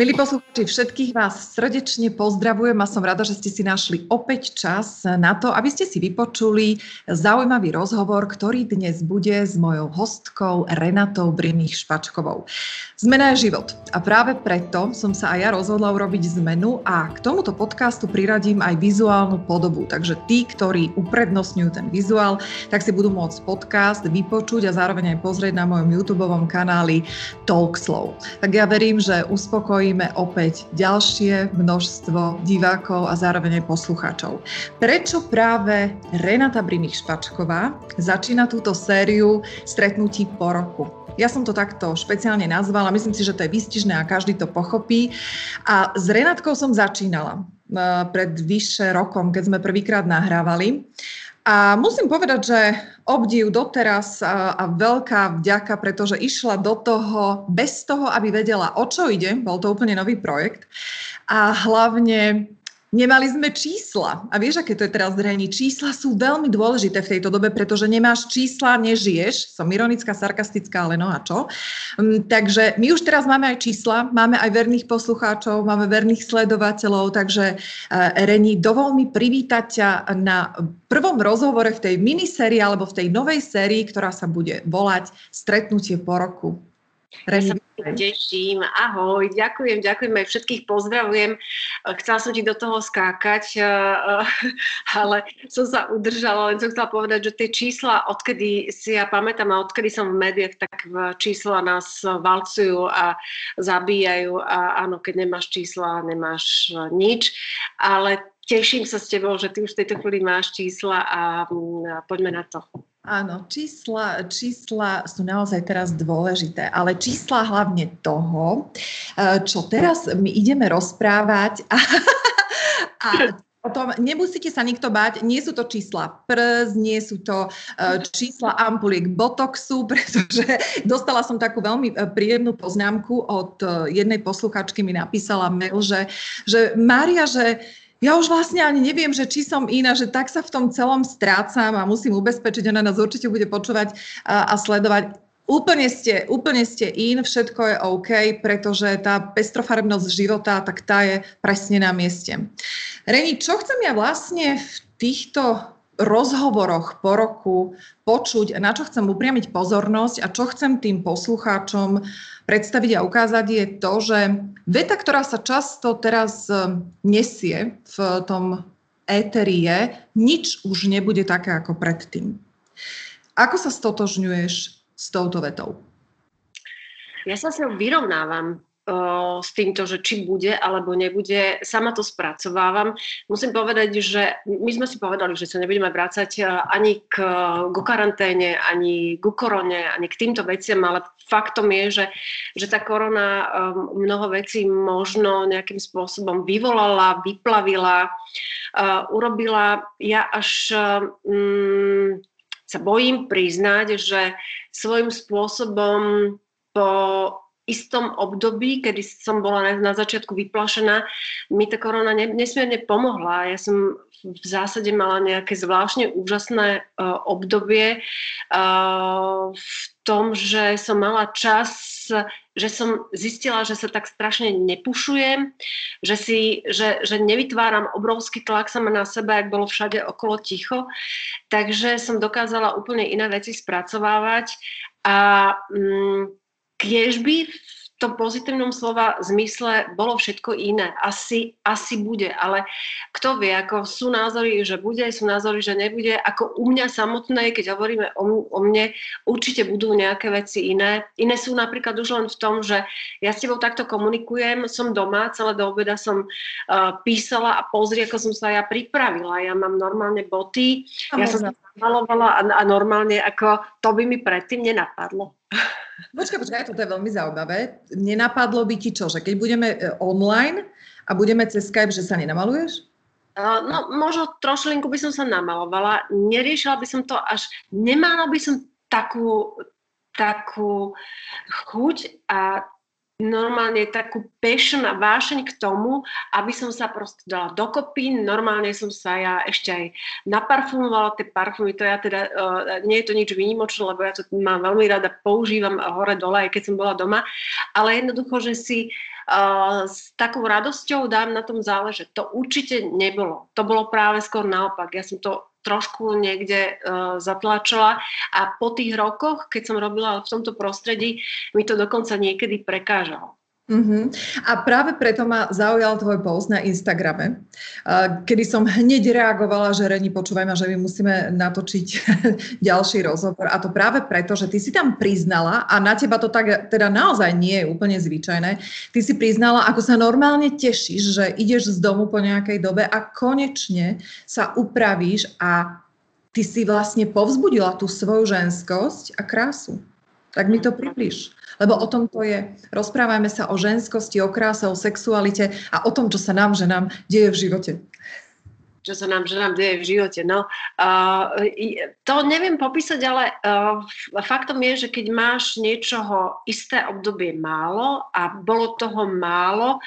Milí poslucháči, všetkých vás srdečne pozdravujem a som rada, že ste si našli opäť čas na to, aby ste si vypočuli zaujímavý rozhovor, ktorý dnes bude s mojou hostkou Renatou Brimich Špačkovou. Zmena je život a práve preto som sa aj ja rozhodla urobiť zmenu a k tomuto podcastu priradím aj vizuálnu podobu. Takže tí, ktorí uprednostňujú ten vizuál, tak si budú môcť podcast vypočuť a zároveň aj pozrieť na mojom YouTubeovom kanáli TalkSlow. Tak ja verím, že uspokojí opäť ďalšie množstvo divákov a zároveň aj poslucháčov. Prečo práve Renata Brimich Špačková začína túto sériu stretnutí po roku? Ja som to takto špeciálne nazvala, myslím si, že to je výstižné a každý to pochopí. A s Renátkou som začínala pred vyše rokom, keď sme prvýkrát nahrávali. A musím povedať, že obdiv doteraz a veľká vďaka, pretože išla do toho bez toho, aby vedela, o čo ide. Bol to úplne nový projekt. A hlavne nemali sme čísla. A vieš, aké to je teraz zrejme? Čísla sú veľmi dôležité v tejto dobe, pretože nemáš čísla, nežiješ. Som ironická, sarkastická, ale no a čo? Takže my už teraz máme aj čísla, máme aj verných poslucháčov, máme verných sledovateľov. Takže Reni, dovol mi privítať ťa na prvom rozhovore v tej minisérii alebo v tej novej sérii, ktorá sa bude volať Stretnutie po roku. Reni, ja sa teším. Ahoj, ďakujem aj všetkých pozdravujem. Chcela som ti do toho skákať, ale som sa udržala, len som chcela povedať, že tie čísla, odkedy si ja pamätám a odkedy som v médiách, tak čísla nás valcujú a zabíjajú a áno, keď nemáš čísla, nemáš nič, ale teším sa s tebou, že ty už v tejto chvíli máš čísla a poďme na to. Áno, čísla sú naozaj teraz dôležité, ale čísla hlavne toho, čo teraz my ideme rozprávať a o tom nemusíte sa nikto báť, nie sú to čísla prs, nie sú to čísla ampuliek botoxu, pretože dostala som takú veľmi príjemnú poznámku od jednej posluchačky, mi napísala mail, že Mária, že ja už vlastne ani neviem, že či som iná, že tak sa v tom celom strácam a musím ubezpečiť, ona nás určite bude počúvať a sledovať. Úplne ste in, všetko je OK, pretože tá pestrofarebnosť života, tak tá je presne na mieste. Reni, čo chcem ja vlastne v týchto rozhovoroch po roku počuť, na čo chcem upriamiť pozornosť a čo chcem tým poslucháčom predstaviť a ukázať je to, že veta, ktorá sa často teraz nesie v tom éteri je, nič už nebude také ako predtým. Ako sa stotožňuješ s touto vetou? Ja sa s ňou vyrovnávam. S týmto, že či bude alebo nebude. Sama to spracovávam. Musím povedať, že my sme si povedali, že sa nebudeme vrácať ani k karanténe, ani k korone, ani k týmto veciam, ale faktom je, že tá korona mnoho vecí možno nejakým spôsobom vyvolala, vyplavila, urobila. Ja až sa bojím priznať, že svojím spôsobom po istom období, kedy som bola na začiatku vyplašená, mi tá korona nesmierne pomohla. Ja som v zásade mala nejaké zvláštne úžasné obdobie v tom, že som mala čas, že som zistila, že sa tak strašne nepušujem, že nevytváram obrovský tlak sama na seba, jak bolo všade okolo ticho. Takže som dokázala úplne iné veci spracovávať a kiež by v tom pozitívnom slova zmysle bolo všetko iné. Asi bude, ale kto vie, ako sú názory, že bude, sú názory, že nebude. Ako u mňa samotnej, keď hovoríme o mne, určite budú nejaké veci iné. Iné sú napríklad už len v tom, že ja s tebou takto komunikujem, som doma, celé do obeda som písala a pozri, ako som sa ja pripravila. Ja mám normálne boty, ja som sa malovala a normálne ako to by mi predtým nenapadlo. Počkaj, toto je veľmi zaujímavé. Nenapadlo by ti čo, že keď budeme online a budeme cez Skype, že sa nenamaluješ? No, možno trošlinku by som sa namalovala. Neriešila by som to až... Nemala by som takú chuť a normálne takú passion a vášeň k tomu, aby som sa proste dala dokopy. Normálne som sa ja ešte aj naparfumovala, tie parfumy, to ja teda, nie je to nič výnimočné, lebo ja to mám veľmi rada, používam hore dole, aj keď som bola doma, ale jednoducho, že si s takou radosťou dám na tom záležať. To určite nebolo. To bolo práve skôr naopak. Ja som to trošku niekde zatlačila a po tých rokoch, keď som robila v tomto prostredí, mi to dokonca niekedy prekážalo. Uh-huh. A práve preto ma zaujal tvoj post na Instagrame, kedy som hneď reagovala, že Reni, počúvaj ma, že my musíme natočiť ďalší rozhovor. A to práve preto, že ty si tam priznala, a na teba to tak teda naozaj nie je úplne zvyčajné, ty si priznala, ako sa normálne tešíš, že ideš z domu po nejakej dobe a konečne sa upravíš a ty si vlastne povzbudila tú svoju ženskosť a krásu. Tak mi to približ, lebo o tom to je. Rozprávajme sa o ženskosti, o kráse, o sexualite a o tom, čo sa nám, ženám, deje v živote. Čo sa nám, ženám, deje v živote, no. To neviem popísať, ale faktom je, že keď máš niečoho isté obdobie málo a bolo toho málo,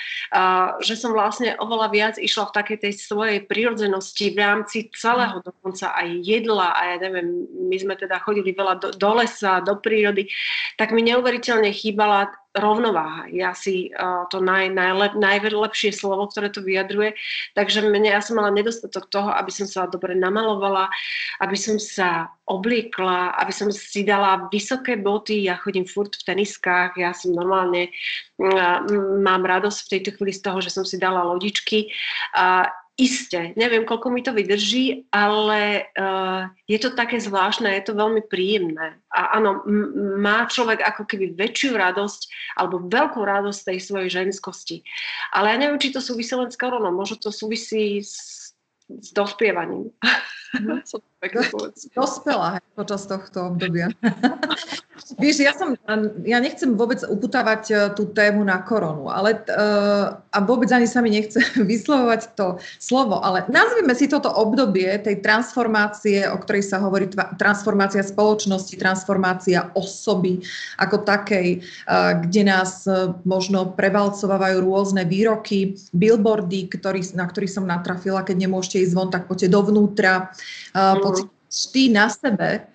že som vlastne oveľa viac išla v takej tej svojej prirodzenosti v rámci celého, dokonca aj jedla, a ja neviem, my sme teda chodili veľa do lesa, do prírody, tak mi neuveriteľne chýbala rovnováha. Ja si najlepšie slovo, ktoré to vyjadruje. Takže ja som mala nedostatok toho, aby som sa dobre namalovala, aby som sa obliekla, aby som si dala vysoké boty. Ja chodím furt v teniskách, ja som normálne, mám radosť v tejto chvíli z toho, že som si dala lodičky. Isté, neviem, koľko mi to vydrží, ale je to také zvláštne, je to veľmi príjemné. A áno, má človek ako keby väčšiu radosť alebo veľkú radosť tej svojej ženskosti. Ale ja neviem, či to súvisí len s koronou, možno to súvisí s dospievaním. Dospela počas tohto obdobia. Víš, ja nechcem vôbec uputávať tú tému na koronu, ale a vôbec ani sa mi nechce vyslovovať to slovo, ale nazvime si toto obdobie tej transformácie, o ktorej sa hovorí transformácia spoločnosti, transformácia osoby ako takej, kde nás možno prevalcovávajú rôzne výroky, billboardy, na ktorých som natrafila, keď nemôžete ísť von, tak poďte dovnútra. Pocítiš ty na sebe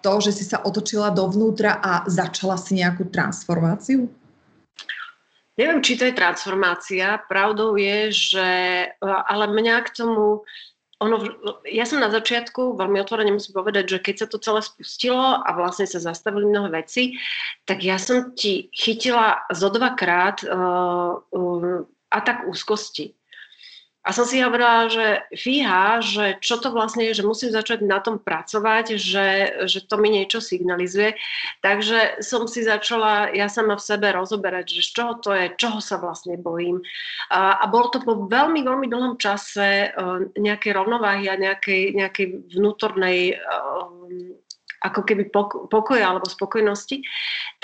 to, že si sa otočila dovnútra a začala si nejakú transformáciu? Neviem, či to je transformácia. Pravdou je, že ale mňa k tomu ja som na začiatku, veľmi otvorene musím povedať, že keď sa to celé spustilo a vlastne sa zastavili mnoho vecí, tak ja som ti chytila zo dvakrát atak úzkosti. A som si hovorila, že fíha, že čo to vlastne je, že musím začať na tom pracovať, že to mi niečo signalizuje. Takže som si začala ja sama v sebe rozoberať, že z čoho to je, čoho sa vlastne bojím. A bolo to po veľmi, veľmi dlhom čase nejakej rovnováhy a nejakej vnútornej ako keby pokoja alebo spokojnosti.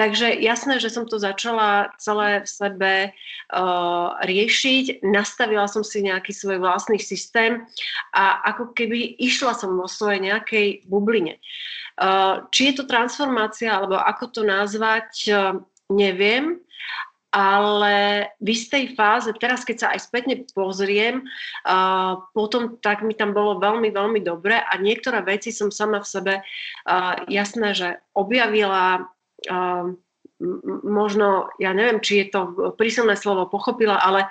Takže jasné, že som to začala celé v sebe riešiť, nastavila som si nejaký svoj vlastný systém a ako keby išla som vo svojej nejakej bubline. Či je to transformácia, alebo ako to nazvať, neviem, ale v istej fáze, teraz keď sa aj spätne pozriem, potom tak mi tam bolo veľmi, veľmi dobre a niektoré veci som sama v sebe jasné, že objavila, možno, ja neviem, či je to príslovné slovo, pochopila, ale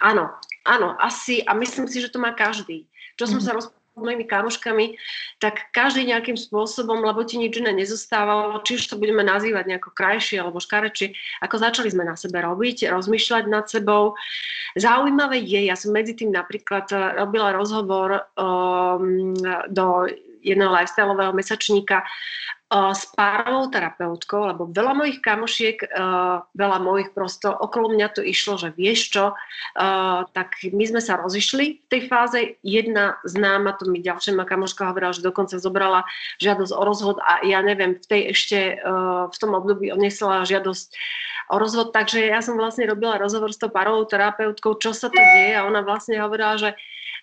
áno, asi, a myslím si, že to má každý. Čo som sa s mojimi kamoškami, tak každý nejakým spôsobom, lebo ti nič iné nezostávalo, či už to budeme nazývať nejako krajšie alebo škarečie, ako začali sme na sebe robiť, rozmýšľať nad sebou. Zaujímavé je, ja som medzi tým napríklad robila rozhovor do jedného lifestyleového mesačníka s párovou terapeutkou, lebo veľa mojich kamošiek, veľa mojich prosto, okolo mňa to išlo, že vieš čo, tak my sme sa rozišli v tej fáze. Jedna známa, to mi ďalšia moja kamoška hovorila, že dokonca zobrala žiadosť o rozvod a ja neviem, v tej ešte v tom období odnesla žiadosť o rozvod, takže ja som vlastne robila rozhovor s tou párovou terapeutkou, čo sa to deje, a ona vlastne hovorila, že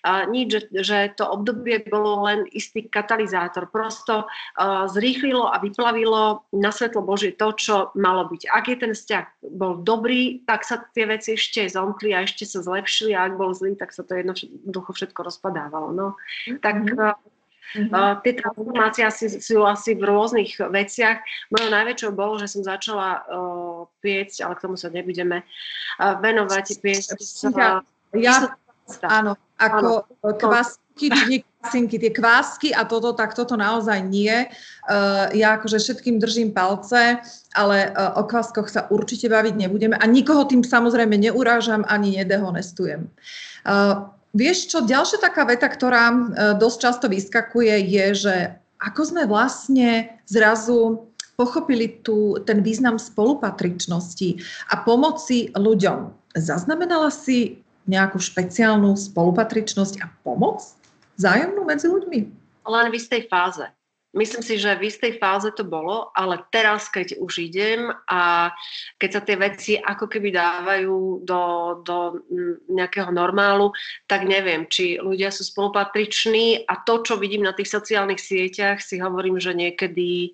Nič, že to obdobie bolo len istý katalizátor. Prosto zrýchlilo a vyplavilo na svetlo Božie to, čo malo byť. Ak je ten vzťah bol dobrý, tak sa tie veci ešte zomkli a ešte sa zlepšili, a ak bol zlý, tak sa to jednoducho všetko rozpadávalo. No. Tie transformácie sú asi v rôznych veciach. Mojou najväčšou bolo, že som začala piecť, ale k tomu sa nebudeme venovať. Áno, ako kvásky, nie kvasinky, tie kvásky a toto, tak toto naozaj nie. Ja akože všetkým držím palce, ale o kváskoch sa určite baviť nebudeme a nikoho tým samozrejme neurážam ani nedehonestujem. Vieš čo, ďalšia taká veta, ktorá dosť často vyskakuje, je, že ako sme vlastne zrazu pochopili ten význam spolupatričnosti a pomoci ľuďom. Zaznamenala si nejakú špeciálnu spolupatričnosť a pomoc vzájomnú medzi ľuďmi? Len v istej fáze. Myslím si, že v istej fáze to bolo, ale teraz, keď už idem a keď sa tie veci ako keby dávajú do nejakého normálu, tak neviem, či ľudia sú spolupatriční a to, čo vidím na tých sociálnych sieťach, si hovorím, že niekedy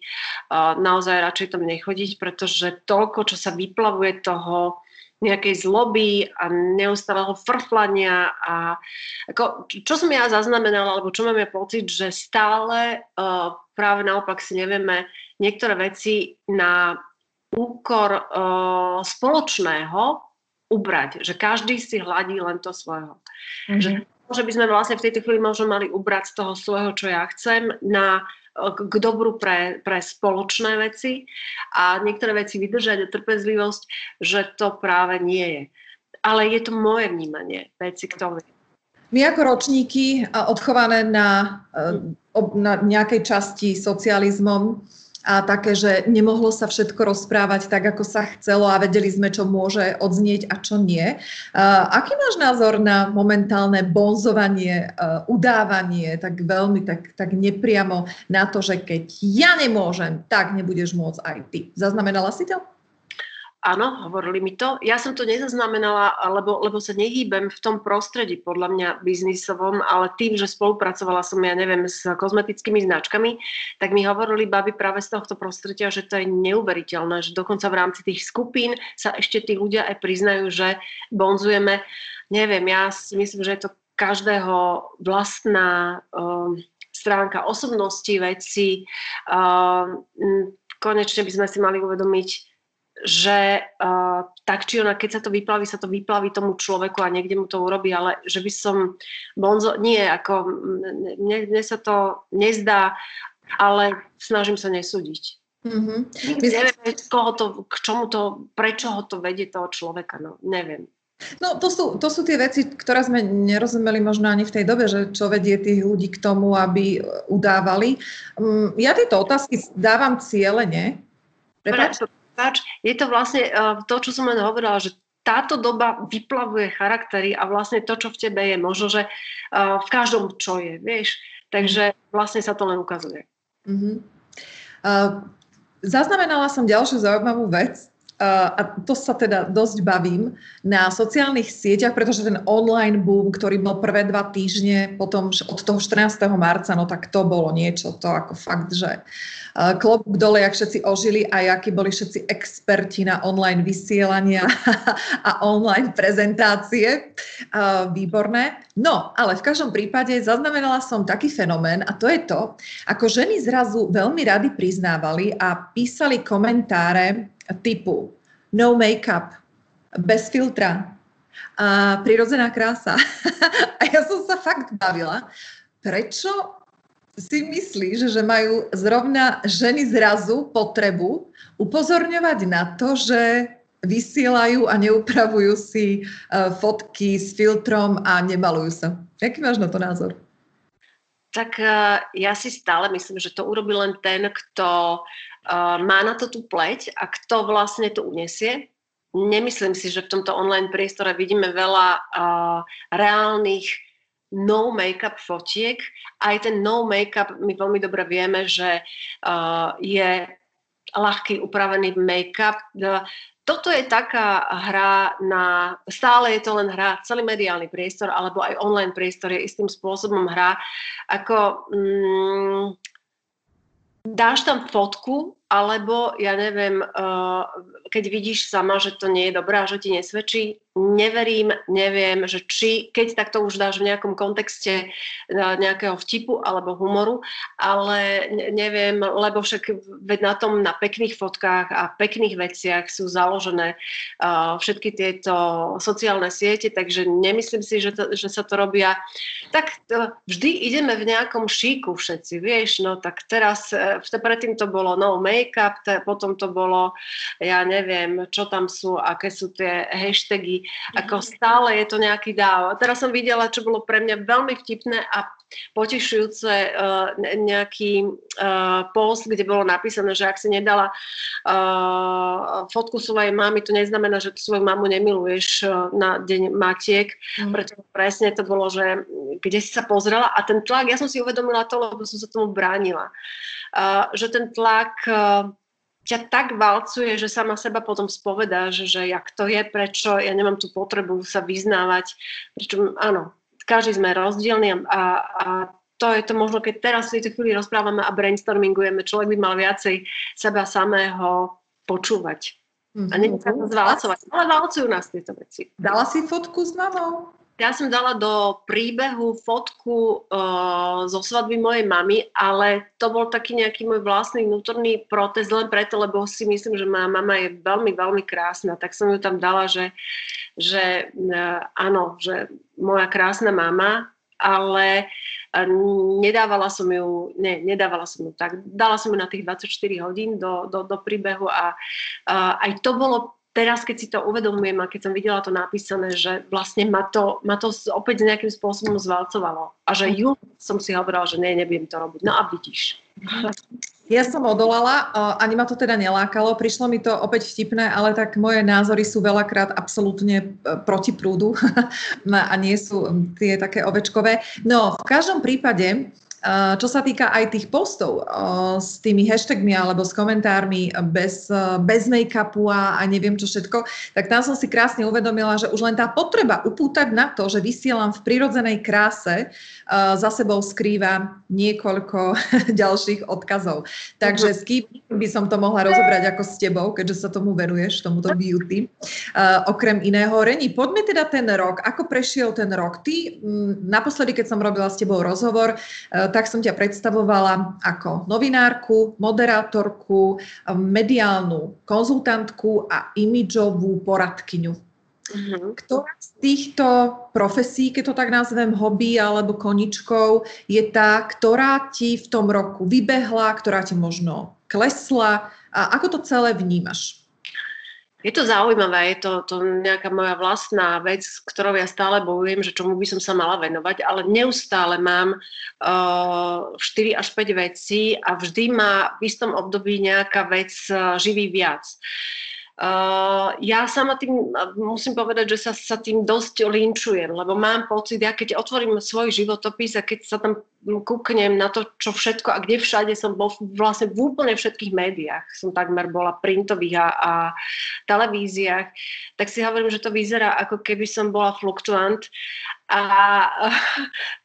naozaj radšej tam nechodiť, pretože toľko, čo sa vyplavuje toho nejakej zloby a neustáleho frflania a ako, čo som ja zaznamenala, alebo čo mám ja pocit, že stále práve naopak si nevieme niektoré veci na úkor spoločného ubrať, že každý si hladí len to svojho. Mm-hmm. Že by sme vlastne v tejto chvíli možno mali ubrať z toho svojho, čo ja chcem, k dobru pre spoločné veci a niektoré veci vydržať a trpezlivosť, že to práve nie je. Ale je to moje vnímanie veci k tomu. My ako ročníky odchované na nejakej časti socializmom a také, že nemohlo sa všetko rozprávať tak, ako sa chcelo a vedeli sme, čo môže odznieť a čo nie. Aký máš názor na momentálne bonzovanie, udávanie tak veľmi, tak nepriamo na to, že keď ja nemôžem, tak nebudeš môcť aj ty. Zaznamenala si to? Áno, hovorili mi to. Ja som to nezaznamenala, lebo sa nehýbem v tom prostredí, podľa mňa biznisovom, ale tým, že spolupracovala som, ja neviem, s kozmetickými značkami, tak mi hovorili babi práve z tohto prostredia, že to je neuveriteľné, že dokonca v rámci tých skupín sa ešte tí ľudia aj priznajú, že bonzujeme. Neviem, ja si myslím, že je to každého vlastná stránka osobnosti, veci. Konečne by sme si mali uvedomiť, že tak či ona, keď sa to vyplaví tomu človeku a niekde mu to urobí, ale že by som bonzo... Nie, ako mne sa to nezdá, ale snažím sa nesúdiť. Mm-hmm. Neviem, prečo ho to vedie toho človeka, no neviem. No to sú tie veci, ktoré sme nerozumeli možno ani v tej dobe, že čo vedie tých ľudí k tomu, aby udávali. Ja tieto otázky dávam cieľene. Prepáč? Je to vlastne to, čo som len hovorila, že táto doba vyplavuje charaktery a vlastne to, čo v tebe je, možno, že v každom, čo je, vieš. Takže vlastne sa to len ukazuje. Uh-huh. Zaznamenala som ďalšiu zaujímavú vec, a to sa teda dosť bavím, na sociálnych sieťach, pretože ten online boom, ktorý bol prvé 2 týždne, potom od toho 14. marca, no tak to bolo niečo, to ako fakt, že klobúk dole, jak všetci ožili a jakí boli všetci experti na online vysielania a online prezentácie. Výborné. No, ale v každom prípade zaznamenala som taký fenomén a to je to, ako ženy zrazu veľmi rady priznávali a písali komentáre typu no make-up, bez filtra a prirodzená krása. A ja som sa fakt bavila, prečo si myslíš, že majú zrovna ženy zrazu potrebu upozorňovať na to, že vysielajú a neupravujú si fotky s filtrom a nemalujú sa. Aký máš na to názor? Tak ja si stále myslím, že to urobí len ten, kto má na to tú pleť a kto vlastne to unesie. Nemyslím si, že v tomto online priestore vidíme veľa reálnych no-makeup fotiek. Aj ten no-makeup, my veľmi dobre vieme, že je ľahký upravený make-up. Toto je taká hra na, stále je to len hra, celý mediálny priestor alebo aj online priestor je istým spôsobom hra, ako dáš tam fotku, alebo ja neviem, keď vidíš sama, že to nie je dobrá, že ti nesvedčí, neviem, že či, keď tak to už dáš v nejakom kontexte nejakého vtipu alebo humoru, ale neviem, lebo však na tom, na pekných fotkách a pekných veciach sú založené všetky tieto sociálne siete, takže nemyslím si, že sa to robia. Tak vždy ideme v nejakom šíku všetci, vieš, no tak teraz, predtým to bolo no make, make-up, potom to bolo, ja neviem, čo tam sú, aké sú tie hashtagy, ako stále je to nejaký dáv. Teraz som videla, čo bolo pre mňa veľmi vtipné a potešujúce, nejaký post, kde bolo napísané, že ak si nedala fotku svojej mamy, to neznamená, že svoju mamu nemiluješ na deň matiek, pretože presne to bolo, že kde si sa pozrela a ten tlak, ja som si uvedomila to, lebo som sa tomu bránila. Že ten tlak ťa tak valcuje, že sama seba potom spovedáš, že jak to je, prečo ja nemám tú potrebu sa vyznávať. Prečo, áno, každý sme rozdielni a to je to možno, keď teraz v tejto chvíli rozprávame a brainstormingujeme, človek by mal viacej seba samého počúvať. A nie sa to zvalcovať, ale valcujú nás tieto veci. Dala si fotku s mamou? Ja som dala do príbehu fotku zo svadby mojej mamy, ale to bol taký nejaký môj vlastný vnútorný protest len preto, lebo si myslím, že moja mama je veľmi, veľmi krásna. Tak som ju tam dala, že áno, že moja krásna mama, ale nedávala som ju tak. Dala som ju na tých 24 hodín do príbehu a aj to bolo. Teraz, keď si to uvedomujem a keď som videla to napísané, že vlastne ma to opäť nejakým spôsobom zvalcovalo. A že ju som si hovorila, že nebudem to robiť. No a vidíš. Ja som odolala, ani ma to teda nelákalo. Prišlo mi to opäť vtipné, ale tak moje názory sú veľakrát absolútne proti prúdu a nie sú tie také ovečkové. No, v každom prípade, čo sa týka aj tých postov s tými hashtagmi alebo s komentármi bez make-upu a neviem čo všetko, tak tam som si krásne uvedomila, že už len tá potreba upútať na to, že vysielam v prirodzenej kráse, za sebou skrýva niekoľko ďalších odkazov. Takže s kým by som to mohla rozobrať ako s tebou, keďže sa tomu venuješ, tomuto beauty. Okrem iného, Reni, poďme teda ten rok. Ako prešiel ten rok? Ty, naposledy, keď som robila s tebou rozhovor, tak som ťa predstavovala ako novinárku, moderátorku, mediálnu konzultantku a imidžovú poradkyňu. Ktorá z týchto profesí, keď to tak nazvem, hobby alebo koničkov, je tá, ktorá ti v tom roku vybehla, ktorá ti možno klesla? A ako to celé vnímaš? Je to zaujímavé, je to nejaká moja vlastná vec, s ktorou ja stále bojujem, že čomu by som sa mala venovať, ale neustále mám 4 až 5 vecí a vždy ma v istom období nejaká vec živí viac. Ja sama tým musím povedať, že sa tým dosť linčujem, lebo mám pocit, ja keď otvorím svoj životopis a keď sa tam kúknem na to, čo všetko a kde všade som bol, vlastne v úplne všetkých médiách som takmer bola, printových a televíziách, tak si hovorím, že to vyzerá, ako keby som bola fluktuant a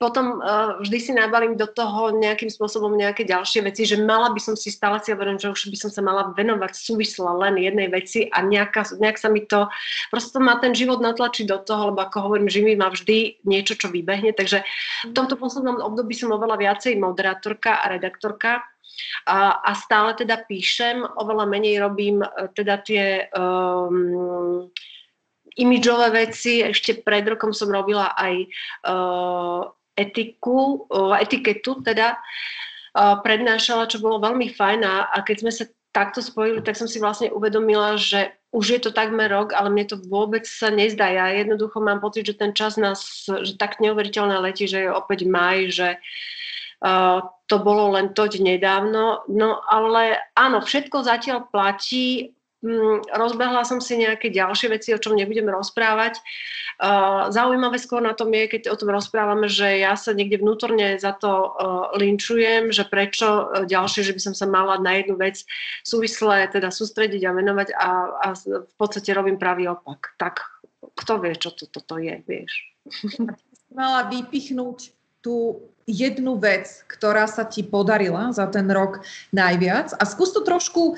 potom vždy si nabalím do toho nejakým spôsobom nejaké ďalšie veci, že mala by som si stále, si hovorím, že už by som sa mala venovať súvisle len jednej veci a nejak sa mi to, proste ma ten život natlačí do toho, lebo ako hovorím, že mi má vždy niečo, čo vybehne, takže v tomto poslednom období som oveľa viacej moderátorka a redaktorka a stále teda píšem, oveľa menej robím teda tie imidžové veci. Ešte pred rokom som robila aj etiketu teda prednášala, čo bolo veľmi fajn a keď sme sa takto spojili, tak som si vlastne uvedomila, že už je to takmer rok, ale mne to vôbec sa nezdá. Ja jednoducho mám pocit, že ten čas nás, že tak neuveriteľne letí, že je opäť maj, že to bolo len toť nedávno. No ale áno, všetko zatiaľ platí. rozbehla som si nejaké ďalšie veci, o čom nebudem rozprávať. Zaujímavé skôr na tom je, keď o tom rozprávame, že ja sa niekde vnútorne za to linčujem, že prečo ďalšie, že by som sa mala na jednu vec súvisle teda sústrediť a venovať a v podstate robím pravý opak. Tak kto vie, čo toto je, vieš? Mala vypichnúť tú jednu vec, ktorá sa ti podarila za ten rok najviac. A skús to trošku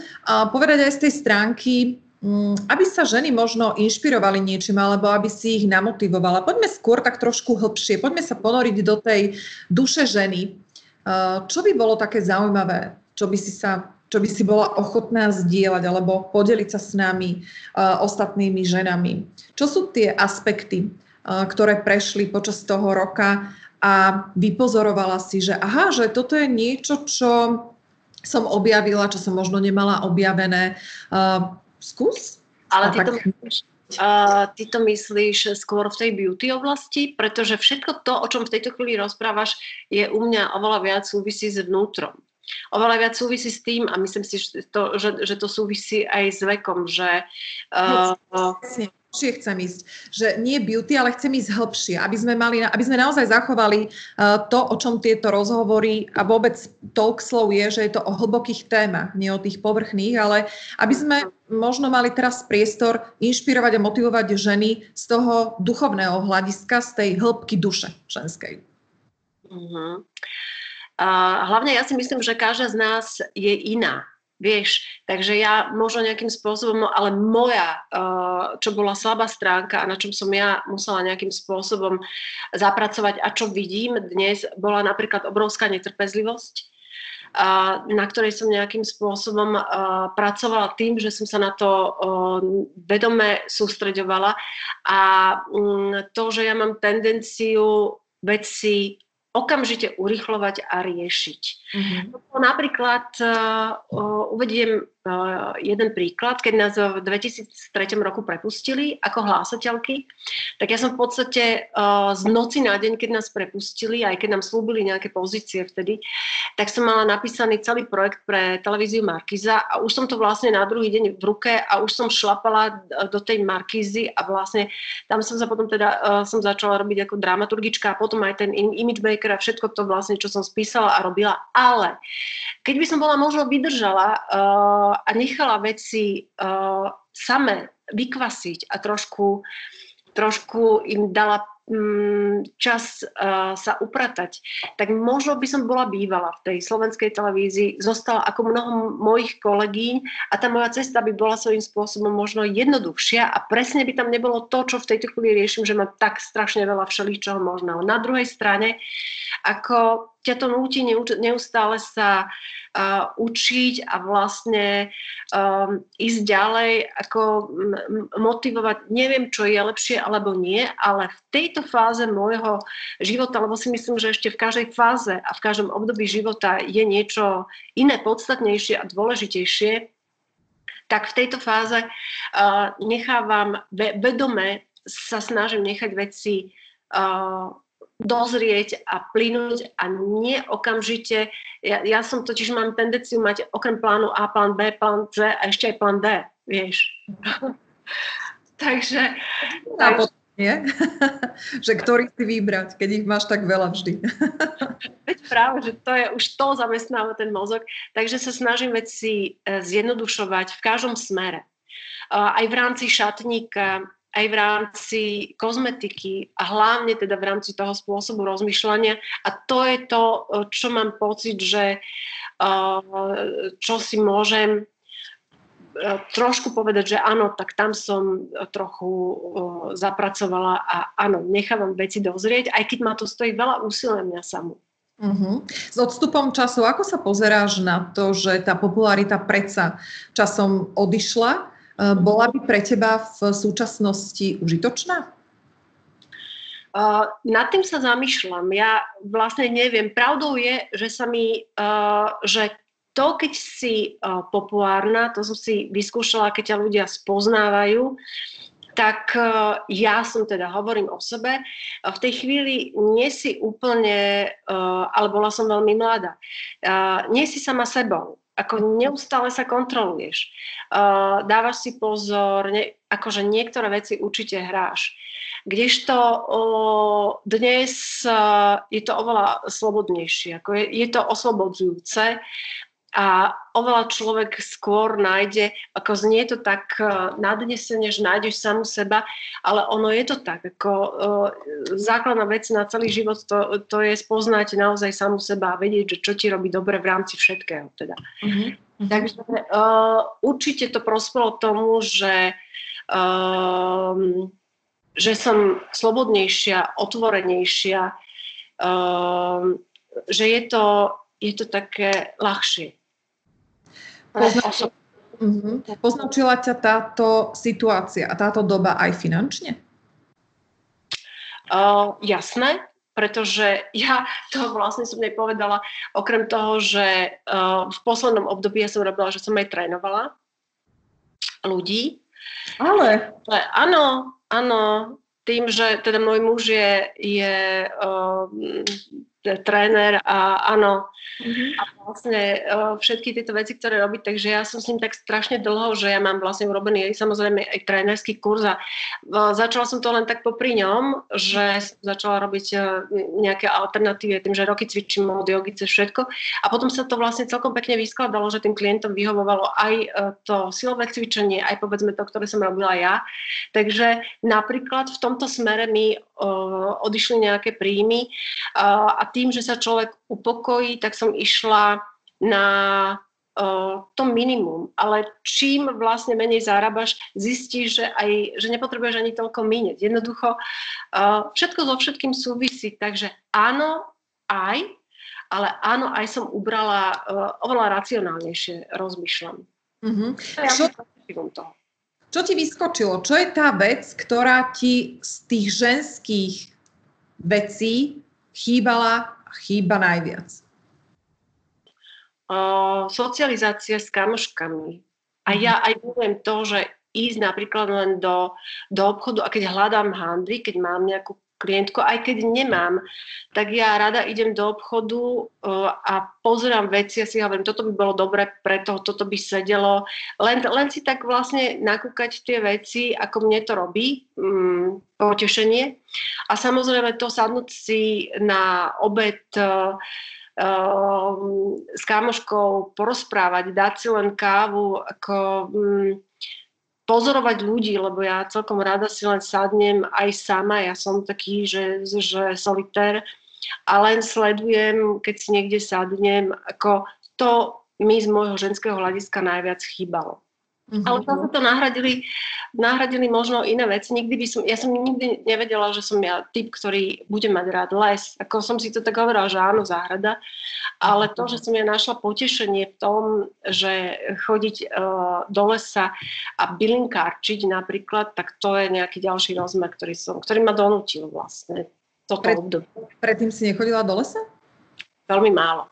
povedať aj z tej stránky, aby sa ženy možno inšpirovali niečím, alebo aby si ich namotivovala. Poďme skôr tak trošku hlbšie, poďme sa ponoriť do tej duše ženy. Čo by bolo také zaujímavé, čo by si bola ochotná zdieľať, alebo podeliť sa s nami, ostatnými ženami? Čo sú tie aspekty, ktoré prešli počas toho roka a vypozorovala si, že aha, že toto je niečo, čo som objavila, čo som možno nemala objavené. Skús? Ale ty to myslíš skôr v tej beauty oblasti, pretože všetko to, o čom v tejto chvíli rozprávaš, je u mňa oveľa viac súvisí s vnútrom. Oveľa viac súvisí s tým, a myslím si, že to súvisí aj s vekom, že... chcem ísť, že nie beauty, ale chcem ísť hĺbšie, aby sme naozaj zachovali to, o čom tieto rozhovory a vôbec TalkSlow je, že je to o hlbokých témach, nie o tých povrchných, ale aby sme možno mali teraz priestor inšpirovať a motivovať ženy z toho duchovného hľadiska, z tej hĺbky duše ženskej. Uh-huh. Hlavne ja si myslím, že každá z nás je iná. Vieš, takže ja možno nejakým spôsobom, ale moja, čo bola slabá stránka a na čom som ja musela nejakým spôsobom zapracovať a čo vidím dnes, bola napríklad obrovská netrpezlivosť, na ktorej som nejakým spôsobom pracovala tým, že som sa na to vedome sústreďovala a to, že ja mám tendenciu veci okamžite urýchlovať a riešiť. Mm-hmm. Napríklad uvediem jeden príklad, keď nás v 2003 roku prepustili ako hlásateľky, tak ja som v podstate z noci na deň, keď nás prepustili, aj keď nám slúbili nejaké pozície vtedy, tak som mala napísaný celý projekt pre televíziu Markíza a už som to vlastne na druhý deň v ruke a už som šlapala do tej Markízy a vlastne tam som sa potom teda som začala robiť ako dramaturgička a potom aj ten image maker a všetko to vlastne, čo som spísala a robila. Ale keď by som bola možno vydržala a nechala veci same vykvasiť a trošku im dala čas sa upratať, tak možno by som bola bývala v tej slovenskej televízii, zostala ako mnoho mojich kolegín a tá moja cesta by bola svojím spôsobom možno jednoduchšia a presne by tam nebolo to, čo v tejto chvíli riešim, že mám tak strašne veľa všeličoho možného. Na druhej strane, ako ťa to núti neustále sa učiť a vlastne ísť ďalej, ako motivovať. Neviem, čo je lepšie alebo nie, ale v tejto fáze môjho života, lebo si myslím, že ešte v každej fáze a v každom období života je niečo iné, podstatnejšie a dôležitejšie, tak v tejto fáze nechávam vedome, sa snažím nechať veci dozrieť a plynúť a nie okamžite. Ja som totiž mám tendenciu mať okrem plánu A, plán B, plán C a ešte aj plán D, vieš. Takže... Nie? Že ktorý si vybrať, keď ich máš tak veľa vždy. Veď práve, že to je, už to zamestnáva ten mozog, takže sa snažím veci zjednodušovať v každom smere. Aj v rámci šatníka, aj v rámci kozmetiky a hlavne teda v rámci toho spôsobu rozmýšľania. A to je to, čo mám pocit, že čo si môžem trošku povedať, že áno, tak tam som trochu zapracovala a áno, nechávam veci dozrieť, aj keď ma to stojí veľa úsilia mňa samú. Uh-huh. S odstupom času, ako sa pozeráš na to, že tá popularita predsa časom odišla? Bola by pre teba v súčasnosti užitočná? Nad tým sa zamýšľam. Ja vlastne neviem. Pravdou je, že sa mi, že to, keď si populárna, to som si vyskúšala, keď ťa ľudia spoznávajú, tak ja som teda, hovorím o sebe, v tej chvíli nie si úplne, ale bola som veľmi mladá, nie si sama sebou. Ako neustále sa kontroluješ. Dávaš si pozor, akože niektoré veci určite hráš. Kdežto dnes je to oveľa slobodnejšie. Ako je to oslobodzujúce a oveľa človek skôr nájde, ako znie to tak nadnesene, že nájdeš samu seba, ale ono je to tak. Ako základná vec na celý život to je spoznať naozaj samu seba a vedieť, že čo ti robí dobre v rámci všetkého. Teda. Mm-hmm. Takže určite to prospelo tomu, že som slobodnejšia, otvorenejšia, že je to také ľahšie. Poznačila ťa táto situácia a táto doba aj finančne? Jasné, pretože ja to vlastne som nepovedala, okrem toho, že v poslednom období ja som robila, že som aj trénovala ľudí. Ale áno, tým, že teda môj muž je tréner a áno. Mm-hmm. A vlastne všetky tieto veci, ktoré robí, takže ja som s ním tak strašne dlho, že ja mám vlastne urobený samozrejme aj trénerský kurz a začala som to len tak popri ňom, že som začala robiť nejaké alternatívy tým, že roky cvičím od jogy cez všetko a potom sa to vlastne celkom pekne vyskladalo, že tým klientom vyhovovalo aj to silové cvičenie, aj povedzme to, ktoré som robila ja. Takže napríklad v tomto smere mi odišli nejaké príjmy a tým, že sa človek upokojí, tak som išla na to minimum. Ale čím vlastne menej zarábaš, zistíš, že nepotrebuješ ani toľko míňať. Jednoducho, všetko so všetkým súvisí. Takže áno, aj som ubrala oveľa racionálnejšie, rozmýšľam. Mm-hmm. Čo ti vyskočilo? Čo je tá vec, ktorá ti z tých ženských vecí chýba najviac? Socializácia s kamoškami. A ja aj milujem to, že ísť napríklad len do obchodu a keď hľadám handry, keď mám nejakú klientku, aj keď nemám, tak ja rada idem do obchodu a pozerám veci a si hovorím, toto by bolo dobre pre toho, toto by sedelo. Len si tak vlastne nakúkať tie veci, ako mne to robí, potešenie. A samozrejme to sadnúť si na obed s kámoškou, porozprávať, dať si len kávu, ako pozorovať ľudí, lebo ja celkom rada si len sadnem aj sama, ja som taký, že solitér a len sledujem, keď si niekde sadnem, ako to mi z môjho ženského hľadiska najviac chýbalo. Mm-hmm. Ale zase to nahradili možno iné veci. Ja som nikdy nevedela, že som ja typ, ktorý bude mať rád les. Ako som si to tak hovorila, že áno, záhrada. Ale to, že som ja našla potešenie v tom, že chodiť do lesa a bylinkárčiť napríklad, tak to je nejaký ďalší rozmer, ktorý ma donútil vlastne toto obdobie. Predtým si nechodila do lesa? Veľmi málo.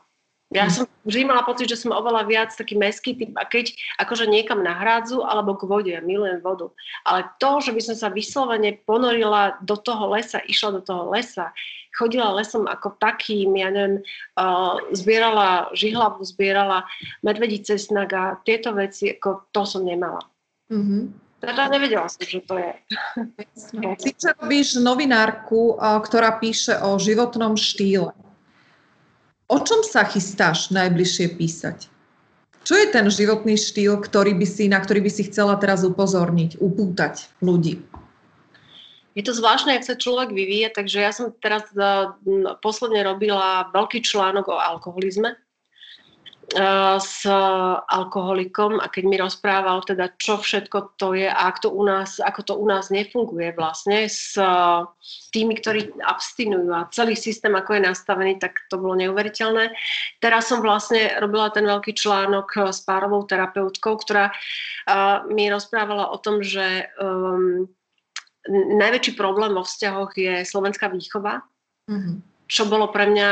Ja som vždy mala pocit, že som oveľa viac taký meský typ, a keď akože niekam na hrádzu alebo k vode, ja milujem vodu. Ale to, že by som sa vyslovene ponorila do toho lesa, išla do toho lesa, chodila lesom ako takým, ja neviem, zbierala žihlavu, zbierala medvedí cesnak a tieto veci, ako to som nemala. Mm-hmm. Teda nevedela som, že to je. Ty sa robíš novinárku, ktorá píše o životnom štýle. O čom sa chystáš najbližšie písať? Čo je ten životný štýl, na ktorý by si chcela teraz upozorniť, upútať ľudí? Je to zvláštne, jak sa človek vyvíja, takže ja som teraz posledne robila veľký článok o alkoholizme s alkoholikom a keď mi rozprával teda, čo všetko to je a ako to u nás nefunguje vlastne s tými, ktorí abstinujú a celý systém, ako je nastavený, tak to bolo neuveriteľné. Teraz som vlastne robila ten veľký článok s párovou terapeutkou, ktorá mi rozprávala o tom, že najväčší problém vo vzťahoch je slovenská výchova. Mm-hmm. Čo bolo pre mňa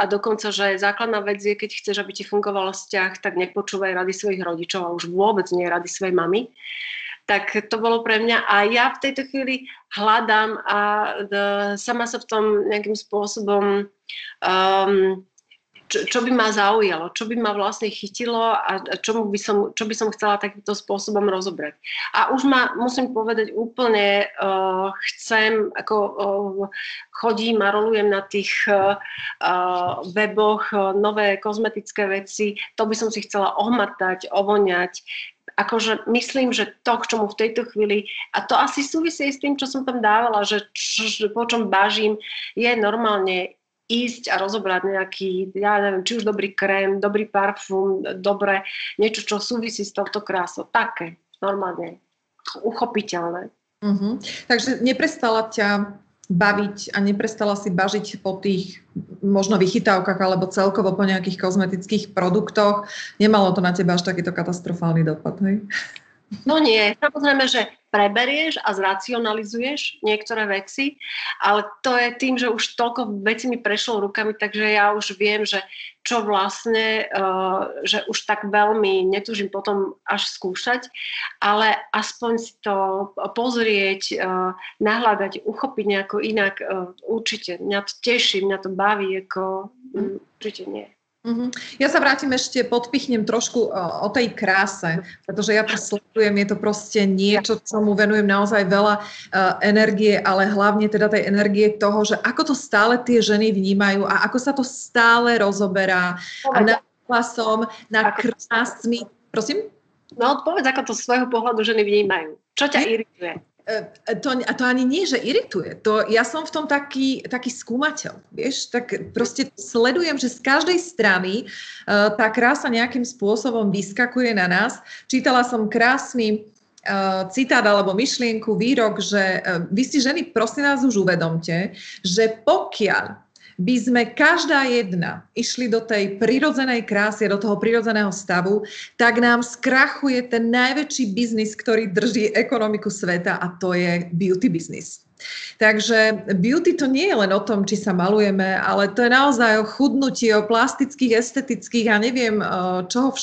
a dokonca, že základná vec je, keď chceš, aby ti fungoval vzťah, tak nepočúvaj rady svojich rodičov a už vôbec nie rady svojej mamy. Tak to bolo pre mňa a ja v tejto chvíli hľadám a sama sa v tom nejakým spôsobom čo by ma zaujalo, čo by ma vlastne chytilo a čo by som chcela takýmto spôsobom rozobrať. A už ma, musím povedať, úplne chodím a rolujem na tých weboch nové kozmetické veci, to by som si chcela ohmatať, ovoňať. Akože myslím, že to, k čomu v tejto chvíli, a to asi súvisí s tým, čo som tam dávala, že po čom bážim, je normálne ísť a rozobrať nejaký, ja neviem, či už dobrý krém, dobrý parfum, dobre, niečo, čo súvisí s touto krásou. Také, normálne, uchopiteľné. Uh-huh. Takže neprestala ťa baviť a neprestala si bažiť po tých možno vychytávkach alebo celkovo po nejakých kozmetických produktoch. Nemalo to na teba až takýto katastrofálny dopad, hej? No nie, samozrejme, že preberieš a zracionalizuješ niektoré veci, ale to je tým, že už toľko vecí mi prešlo rukami, takže ja už viem, že čo vlastne, že už tak veľmi netužím potom až skúšať, ale aspoň si to pozrieť, nahľadať, uchopiť nejako inak, určite. Mňa to teší, mňa to baví, ako určite nie. Ja sa vrátim ešte, podpichnem trošku o tej kráse, pretože ja to sledujem, je to proste niečo, čo mu venujem naozaj veľa energie, ale hlavne teda tej energie toho, že ako to stále tie ženy vnímajú a ako sa to stále rozoberá. A napadla som na krásny... Prosím? No, povedz, ako to z svojho pohľadu ženy vnímajú. Čo ťa irituje? To ani nie, že irituje. To, ja som v tom taký skúmateľ, vieš, tak proste sledujem, že z každej strany tá krása nejakým spôsobom vyskakuje na nás. Čítala som krásny citát alebo myšlienku, výrok, že vy si ženy, prosím nás už uvedomte, že pokiaľ by sme každá jedna išli do tej prirodzenej krásy, do toho prirodzeného stavu, tak nám skrachuje ten najväčší biznis, ktorý drží ekonomiku sveta, a to je beauty biznis. Takže beauty to nie je len o tom, či sa malujeme, ale to je naozaj o chudnutí, o plastických, estetických, ja neviem, čoho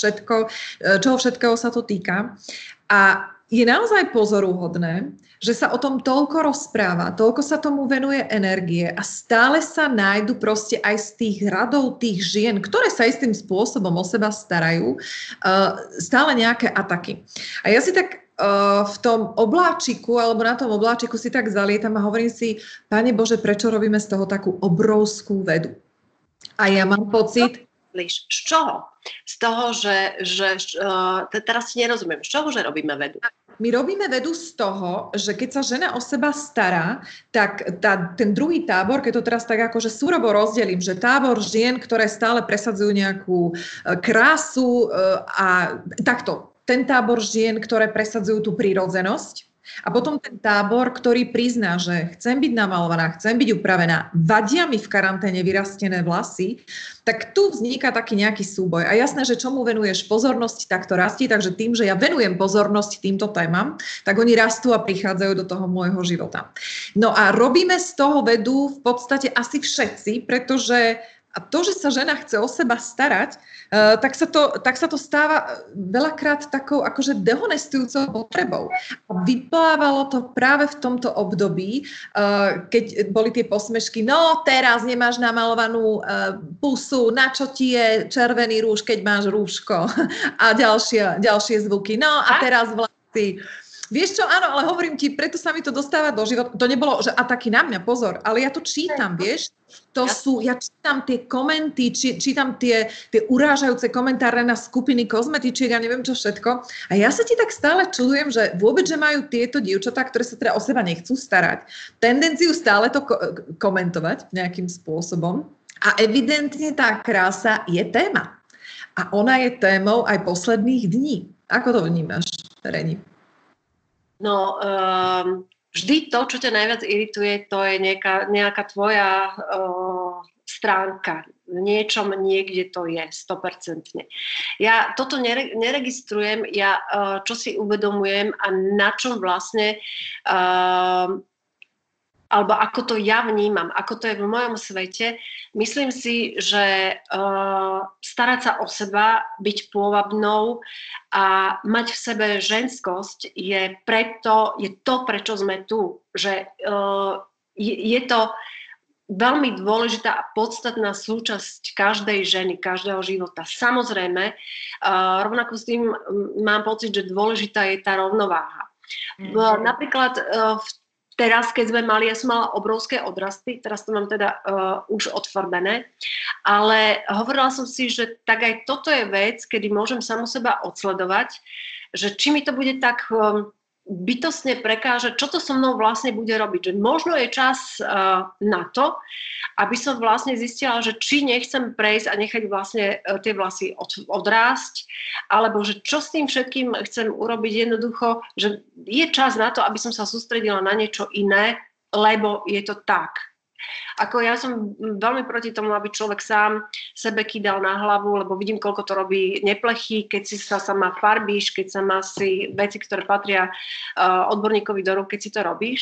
všetkého sa to týka. A je naozaj pozoruhodné, že sa o tom toľko rozpráva, toľko sa tomu venuje energie a stále sa nájdu proste aj z tých radov tých žien, ktoré sa istým spôsobom o seba starajú, stále nejaké ataky. A ja si tak v tom obláčiku, alebo na tom obláčiku si tak zalietam a hovorím si, Pane Bože, prečo robíme z toho takú obrovskú vedu? A ja mám pocit... Z čoho? Z toho, že teraz si nerozumiem, z čoho, že robíme vedu? My robíme vedu z toho, že keď sa žena o seba stará, tak ten druhý tábor, keď to teraz tak akože súrobo rozdelím, že tábor žien, ktoré stále presadzujú nejakú krásu a takto, ten tábor žien, ktoré presadzujú tú prírodzenosť, a potom ten tábor, ktorý prizná, že chcem byť namalovaná, chcem byť upravená, vadia mi v karanténe vyrastené vlasy, tak tu vzniká taký nejaký súboj. A jasné, že čomu venuješ pozornosť, tak to rastí. Takže tým, že ja venujem pozornosť týmto témam, tak oni rastú a prichádzajú do toho môjho života. No a robíme z toho vedu v podstate asi všetci, pretože... A to, že sa žena chce o seba starať, tak sa to stáva veľakrát takou akože dehonestujúcou potrebou. A vyplávalo to práve v tomto období, keď boli tie posmešky, no teraz nemáš namalovanú pusu, na čo ti je červený rúž, keď máš rúško, a ďalšie zvuky, no a teraz vlasy. Vieš čo, áno, ale hovorím ti, preto sa mi to dostáva do života. To nebolo, že ataky na mňa, pozor, ale ja to čítam, vieš. Ja čítam tie komenty, čítam tie urážajúce komentáre na skupiny kozmetičiek a neviem čo všetko. A ja sa ti tak stále čudujem, že vôbec, že majú tieto dievčatá, ktoré sa teda o seba nechcú starať, tendenciu stále to komentovať nejakým spôsobom. A evidentne tá krása je téma. A ona je témou aj posledných dní. Ako to vnímaš, Reni? No, vždy to, čo ťa najviac irituje, to je nejaká tvoja stránka. V niečom niekde to je, 100%. Ja toto neregistrujem, ja čo si uvedomujem a na čom vlastne... alebo ako to ja vnímam, ako to je v mojom svete, myslím si, že starať sa o seba, byť pôvabnou a mať v sebe ženskosť je to, prečo sme tu. Že je to veľmi dôležitá a podstatná súčasť každej ženy, každého života. Samozrejme, rovnako s tým mám pocit, že dôležitá je tá rovnováha. Napríklad teraz, keď sme mali, ja som mala obrovské odrasty, teraz to mám teda už odfarbené, ale hovorila som si, že tak aj toto je vec, kedy môžem samu seba odsledovať, že či mi to bude tak bytostne prekáže, čo to so mnou vlastne bude robiť. Že možno je čas na to, aby som vlastne zistila, že či nechcem prejsť a nechať vlastne tie vlasy odrásť, alebo že čo s tým všetkým chcem urobiť jednoducho, že je čas na to, aby som sa sústredila na niečo iné, lebo je to tak. Ako ja som veľmi proti tomu, aby človek sám sebe kýdal na hlavu, lebo vidím, koľko to robí neplechy, keď si sa sama farbíš, keď sama si veci, ktoré patria odborníkovi do rúk, keď si to robíš.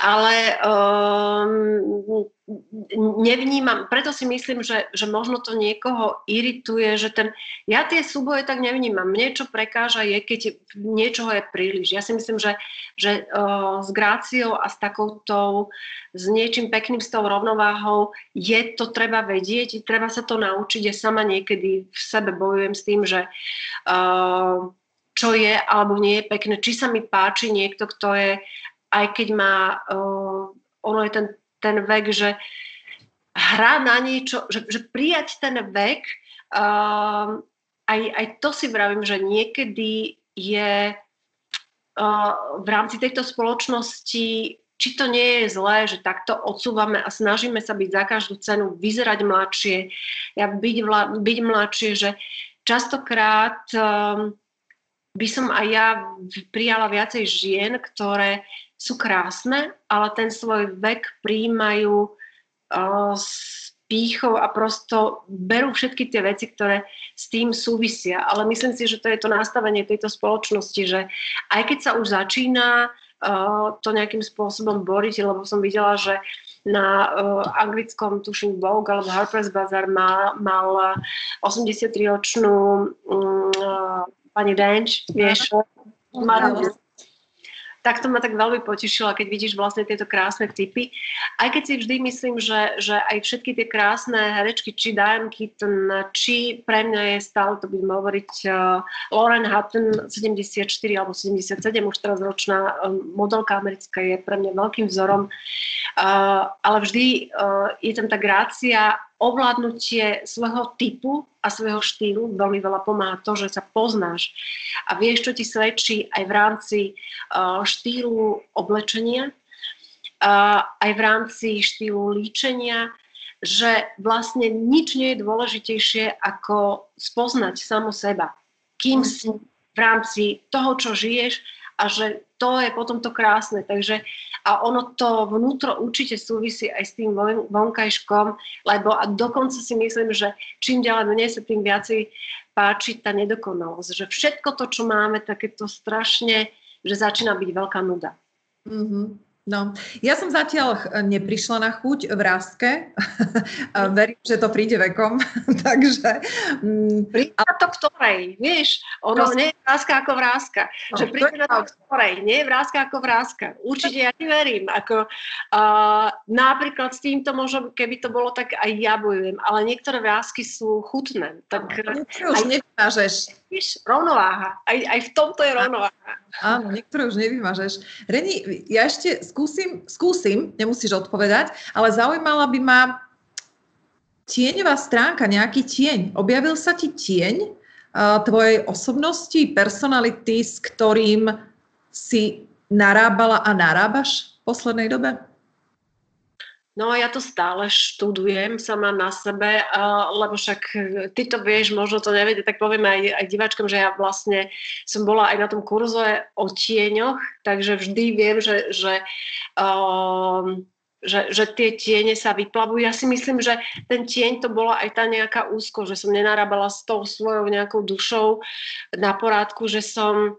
Ale nevnímam, preto si myslím, že možno to niekoho irituje, že ja tie súboje tak nevnímam. Mne čo prekáža je, keď niečoho je príliš. Ja si myslím, že s gráciou a s takoutou, s niečím pekným, s tou rovnováhou je to treba vedieť, treba sa to naučiť. Ja sama niekedy v sebe bojujem s tým, že čo je alebo nie je pekné. Či sa mi páči niekto, kto je aj keď má, ono je ten vek, že hra na niečo, že prijať ten vek, aj to si vravím, že niekedy je v rámci tejto spoločnosti, či to nie je zlé, že takto odsúvame a snažíme sa byť za každú cenu, vyzerať mladšie, byť mladšie, že častokrát by som aj ja prijala viacej žien, ktoré sú krásne, ale ten svoj vek prijímajú s pýchou a prosto berú všetky tie veci, ktoré s tým súvisia. Ale myslím si, že to je to nastavenie tejto spoločnosti, že aj keď sa už začína to nejakým spôsobom boriť, lebo som videla, že na anglickom, tuším, Vogue alebo Harper's Bazaar mal 83-ročnú pani Denč, vieš, tak to ma tak veľmi potešilo, keď vidíš vlastne tieto krásne typy. Aj keď si vždy myslím, že aj všetky tie krásne herečky, či Diane Keaton, či pre mňa je stále, to budem hovoriť, Lauren Hutton, 74 alebo 77, už teraz ročná modelka americká, je pre mňa veľkým vzorom. Ale vždy je tam tá grácia, ovládnutie svojho typu a svojho štýlu, veľmi veľa pomáha to, že sa poznáš a vieš, čo ti svedčí aj v rámci štýlu oblečenia, aj v rámci štýlu líčenia, že vlastne nič nie je dôležitejšie, ako spoznať samu seba, kým si v rámci toho, čo žiješ, a že to je potom to krásne. Takže a ono to vnútro určite súvisí aj s tým vonkajškom, lebo a dokonca si myslím, že čím ďalej mne sa tým viacej páči tá nedokonalosť. Že všetko to, čo máme, tak je to strašne, že začína byť veľká nuda. Mm-hmm. No, ja som zatiaľ neprišla na chuť v rástke. Verím, že to príde vekom. Takže príde na to ktorej, vieš? Ono nie je vrázka ako vrázka. No, že príde na to ktorej, nie je vrázka ako vrázka. Určite ja ti verím. Ako, napríklad s týmto možno, keby to bolo, tak aj ja bojujem. Ale niektoré vrázky sú chutné. Tak no, už nevyvážeš. Víš, rovnováha. Aj v tomto je rovnováha. Áno, niektoré už nevymažeš. Reni, ja ešte skúsim, nemusíš odpovedať, ale zaujímala by ma tieňová stránka, nejaký tieň. Objavil sa ti tieň tvojej osobnosti, personality, s ktorým si narábala a narábaš v poslednej dobe? No ja to stále študujem sama na sebe, lebo však ty to vieš, možno to neviete, tak poviem aj diváčkom, že ja vlastne som bola aj na tom kurze o tieňoch, takže vždy viem, že tie tiene sa vyplavujú. Ja si myslím, že ten tieň to bola aj tá nejaká úzko, že som nenarábala s tou svojou nejakou dušou na porádku, že som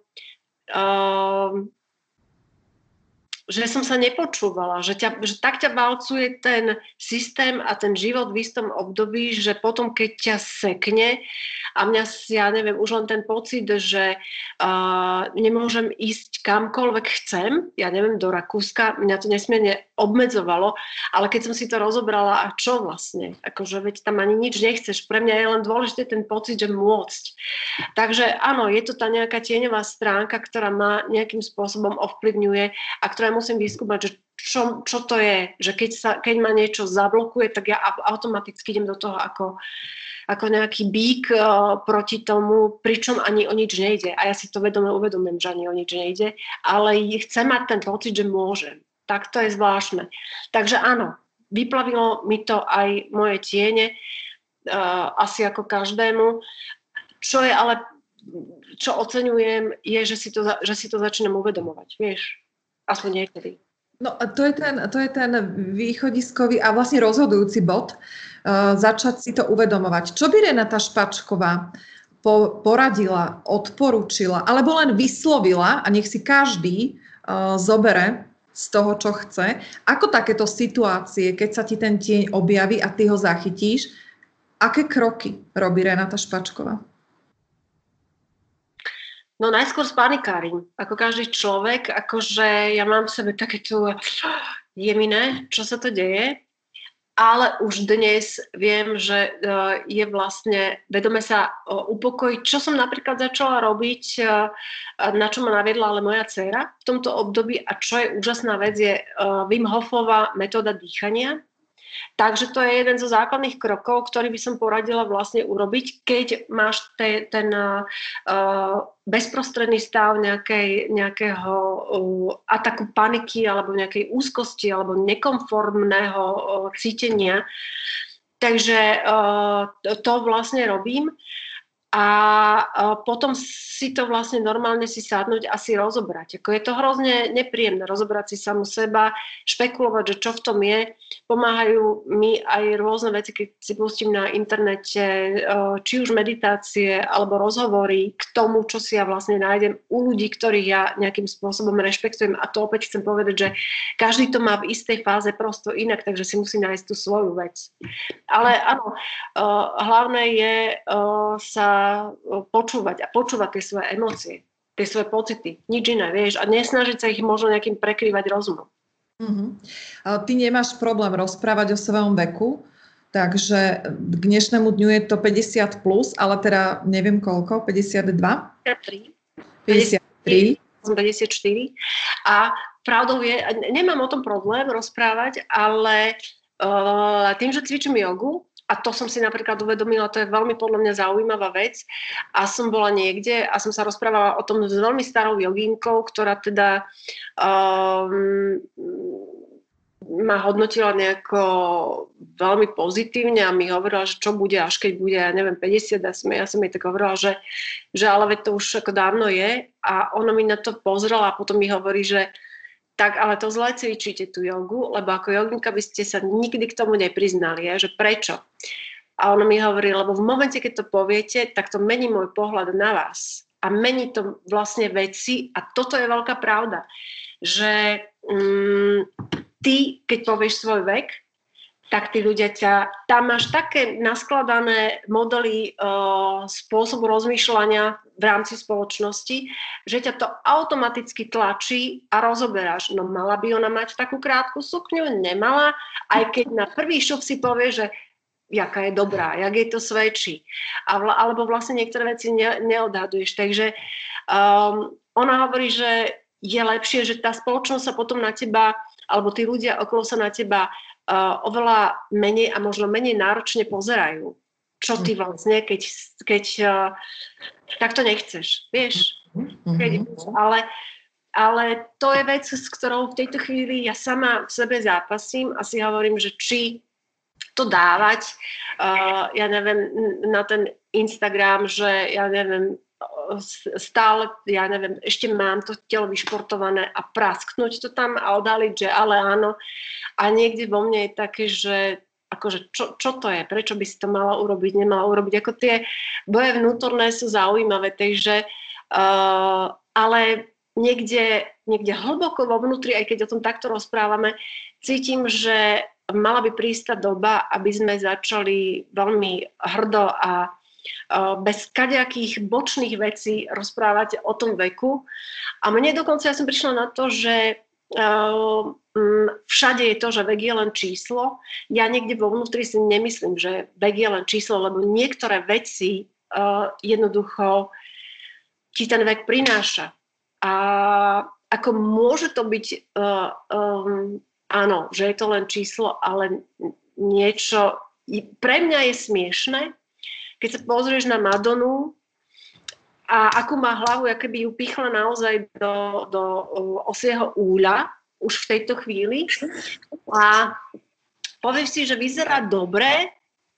že som sa nepočúvala, že tak ťa valcuje ten systém a ten život v istom období, že potom, keď ťa sekne a mňa, ja neviem, už len ten pocit, že nemôžem ísť kamkoľvek chcem, ja neviem, do Rakúska, mňa to nesmierne obmedzovalo, ale keď som si to rozobrala, a čo vlastne? Akože, veď tam ani nič nechceš, pre mňa je len dôležitý ten pocit, že môcť. Takže áno, je to tá nejaká tieňová stránka, ktorá ma nejakým spôsobom ovplyvňuje a ktorá musím vyskúmať, že čo to je, že keď ma niečo zablokuje, tak ja automaticky idem do toho ako nejaký bík proti tomu, pričom ani o nič nejde. A ja si to vedome uvedomujem, že ani o nič nejde, ale chcem mať ten pocit, že môžem. Tak to je zvláštne. Takže áno, vyplavilo mi to aj moje tiene, asi ako každému. Čo je ale, čo oceňujem, je, že si to začínam uvedomovať, vieš. Aspoň niekedy. No to je ten východiskový a vlastne rozhodujúci bod, začať si to uvedomovať. Čo by Renata Špačková poradila, odporúčila, alebo len vyslovila a nech si každý zobere z toho, čo chce. Ako takéto situácie, keď sa ti ten tieň objaví a ty ho zachytíš, aké kroky robí Renata Špačková? No najskôr spanikárim, ako každý človek, akože ja mám v sebe takéto jemine, čo sa to deje, ale už dnes viem, že je vlastne, vedome sa upokojiť, čo som napríklad začala robiť, na čo ma naviedla ale moja dcéra v tomto období a čo je úžasná vec, je Wim Hofová metóda dýchania. Takže to je jeden zo základných krokov, ktorý by som poradila vlastne urobiť, keď máš ten bezprostredný stav nejakého ataku paniky alebo nejakej úzkosti alebo nekonformného cítenia. Takže to vlastne robím. A potom si to vlastne normálne si sadnúť a si rozobrať. Ako je to hrozne nepríjemné rozobrať si samu seba, špekulovať, že čo v tom je. Pomáhajú mi aj rôzne veci, keď si pustím na internete, či už meditácie alebo rozhovory k tomu, čo si ja vlastne nájdem u ľudí, ktorých ja nejakým spôsobom rešpektujem. A to opäť chcem povedať, že každý to má v istej fáze prosto inak, takže si musí nájsť tú svoju vec. Ale áno, hlavné je sa počúvať a počúvať tie svoje emócie, tie svoje pocity, nič iné, vieš, a nesnažiť sa ich možno nejakým prekrývať rozumom. Uh-huh. Ty nemáš problém rozprávať o svojom veku, takže k dnešnému dňu je to 50 plus, ale teda neviem koľko, 52? 53. 54. A pravdou je, nemám o tom problém rozprávať, ale tým, že cvičím jogu, a to som si napríklad uvedomila, to je veľmi podľa mňa zaujímavá vec. A som bola niekde a som sa rozprávala o tom s veľmi starou jogínkou, ktorá teda ma hodnotila nejako veľmi pozitívne a mi hovorila, že čo bude, až keď bude, ja neviem, 50. Ja som jej tak hovorila, že ale veď to už ako dávno je. A ona mi na to pozrela a potom mi hovorí, že tak ale to zle cvičíte tú jogu, lebo ako joginka by ste sa nikdy k tomu nepriznali, že prečo? A ona mi hovorí, lebo v momente, keď to poviete, tak to mení môj pohľad na vás. A mení to vlastne veci a toto je veľká pravda, že ty, keď povieš svoj vek, tak tí ľudia tam máš také naskladané modely spôsobu rozmýšľania v rámci spoločnosti, že ťa to automaticky tlačí a rozoberáš. No mala by ona mať takú krátku sukňu? Nemala. Aj keď na prvý šup si povie, že jaká je dobrá, jak jej to svedčí. Alebo vlastne niektoré veci neodhaduješ. Takže ona hovorí, že je lepšie, že tá spoločnosť sa potom na teba, alebo tí ľudia okolo sa na teba oveľa menej a možno menej náročne pozerajú. Čo ty vlastne, keď tak to nechceš, vieš? Ale to je vec, s ktorou v tejto chvíli ja sama v sebe zápasím a si hovorím, že či to dávať, ja neviem, na ten Instagram, že ja neviem, stále, ja neviem, ešte mám to telo vyšportované a prasknúť to tam a odhaliť, že ale áno. A niekde vo mne je také, že akože čo to je? Prečo by si to mala urobiť, nemala urobiť? Ako tie boje vnútorné sú zaujímavé, takže ale niekde hlboko vo vnútri, aj keď o tom takto rozprávame, cítim, že mala by prísť tá doba, aby sme začali veľmi hrdo a bez kadejakých bočných vecí rozprávať o tom veku. A mne dokonca, ja som prišla na to, že všade je to, že vek je len číslo. Ja niekde vo vnútri si nemyslím, že vek je len číslo, lebo niektoré veci jednoducho ti ten vek prináša. A ako môže to byť, áno, že je to len číslo, ale niečo pre mňa je smiešné, keď sa pozrieš na Madonu a akú má hlavu, aké by ju pichla naozaj do osieho úľa už v tejto chvíli. A povieš si, že vyzerá dobre,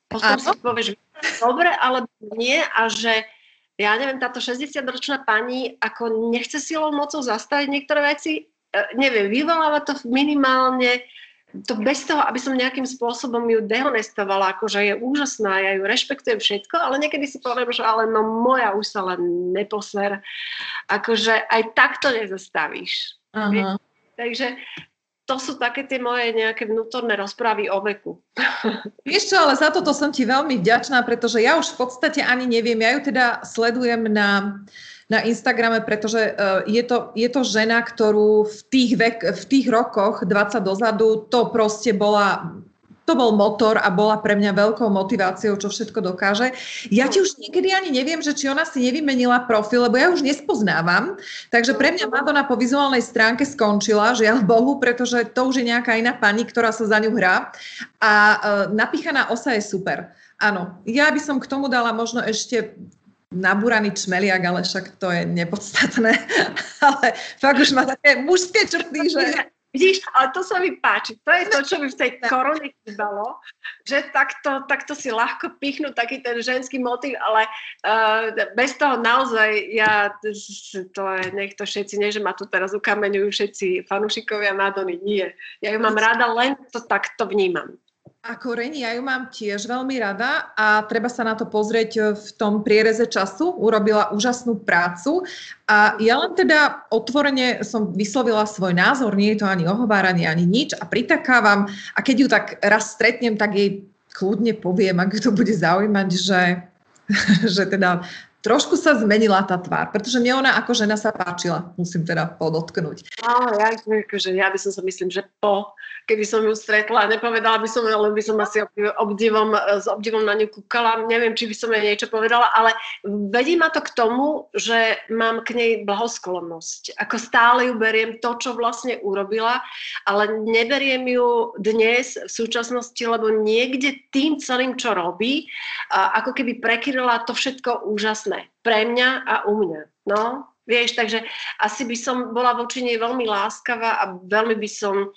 potom si povieš, že vyzerá dobre, alebo nie, a že ja neviem, táto 60-ročná pani ako nechce silou mocou zastaviť niektoré veci, neviem, vyvoláva to minimálne, to bez toho, aby som nejakým spôsobom ju dehonestovala, akože je úžasná, ja ju rešpektujem všetko, ale niekedy si poviem, že ale no moja už sa len neposer, akože aj takto nezastavíš. Uh-huh. Takže to sú také tie moje nejaké vnútorné rozprávy o veku. Vieš čo, ale za toto som ti veľmi vďačná, pretože ja už v podstate ani neviem, ja ju teda sledujem na Instagrame, pretože je to žena, ktorú v tých rokoch 20 dozadu, to proste bol motor a bola pre mňa veľkou motiváciou, čo všetko dokáže. Ja ti už niekedy ani neviem, že či ona si nevymenila profil, lebo ja už nespoznávam. Takže pre mňa Madonna po vizuálnej stránke skončila, žiaľ Bohu, pretože to už je nejaká iná pani, ktorá sa za ňu hrá. A napíchaná osa je super. Áno, ja by som k tomu dala možno ešte nabúraný čmeliak, ale však to je nepodstatné. Ale fakt už má také mužské črty, že... Vidíš, ale to sa mi páči. To je to, čo mi v tej korone chýbalo, že takto si ľahko pichnú taký ten ženský motív, ale bez toho naozaj nech to všetci, nie, že ma tu teraz ukameňujú všetci fanúšikovia Madony, nie. Ja ju mám rada, len to takto vnímam. A koreni, ja ju mám tiež veľmi rada a treba sa na to pozrieť v tom priereze času. Urobila úžasnú prácu a ja len teda otvorene som vyslovila svoj názor, nie je to ani ohováranie, ani nič a pritakávam a keď ju tak raz stretnem, tak jej kľudne poviem, ak ju to bude zaujímať, že teda trošku sa zmenila tá tvár, pretože mne ona ako žena sa páčila, musím teda podotknúť. Ja by som sa myslím, že keby som ju stretla, nepovedala by som, ale by som asi s obdivom na ňu kúkala, neviem, či by som jej niečo povedala, ale vedie ma to k tomu, že mám k nej blahosklonnosť. Ako stále ju beriem to, čo vlastne urobila, ale neberiem ju dnes v súčasnosti, lebo niekde tým celým, čo robí, ako keby prekryla to všetko úžasné. Pre mňa a u mňa, no. Vieš, takže asi by som bola voči nej veľmi láskavá a veľmi by som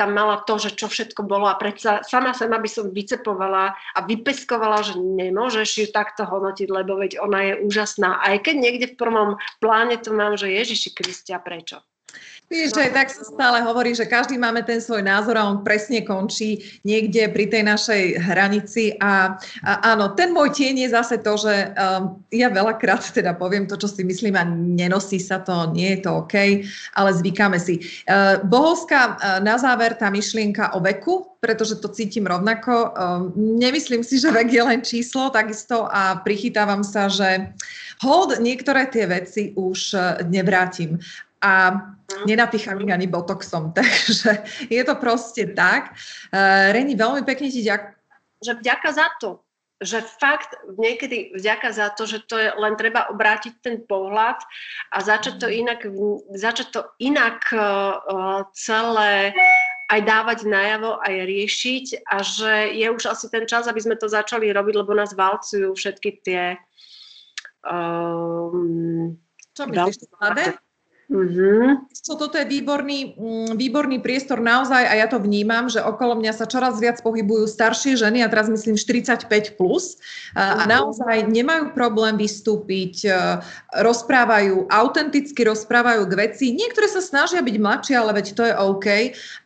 tam mala to, že čo všetko bolo a predsa sama by som vycepovala a vypeskovala, že nemôžeš ju takto hodnotiť, lebo veď ona je úžasná. Aj keď niekde v prvom pláne to mám, že Ježiši Kristia, prečo? Víš, že tak sa stále hovorí, že každý máme ten svoj názor a on presne končí niekde pri tej našej hranici a áno, ten môj tieň je zase to, že ja veľakrát teda poviem to, čo si myslím a nenosí sa to, nie je to OK, ale zvykáme si. Bohovská na záver tá myšlienka o veku, pretože to cítim rovnako. Nemyslím si, že vek je len číslo, takisto a prichytávam sa, že hold, niektoré tie veci už nevrátim. A nenapícham ich ani botoxom, takže je to proste tak. Reni, veľmi pekne ti ďakujem. Že vďaka za to, že fakt niekedy vďaka za to, že to je len treba obrátiť ten pohľad a začať to inak celé aj dávať najavo, aj riešiť a že je už asi ten čas, aby sme to začali robiť, lebo nás valcujú všetky tie... Čo myslíš, mladé? Mm-hmm. Toto je výborný priestor naozaj a ja to vnímam, že okolo mňa sa čoraz viac pohybujú staršie ženy a teraz myslím 45+, a naozaj nemajú problém vystúpiť, rozprávajú, autenticky rozprávajú k veci. Niektoré sa snažia byť mladšie, ale veď to je OK,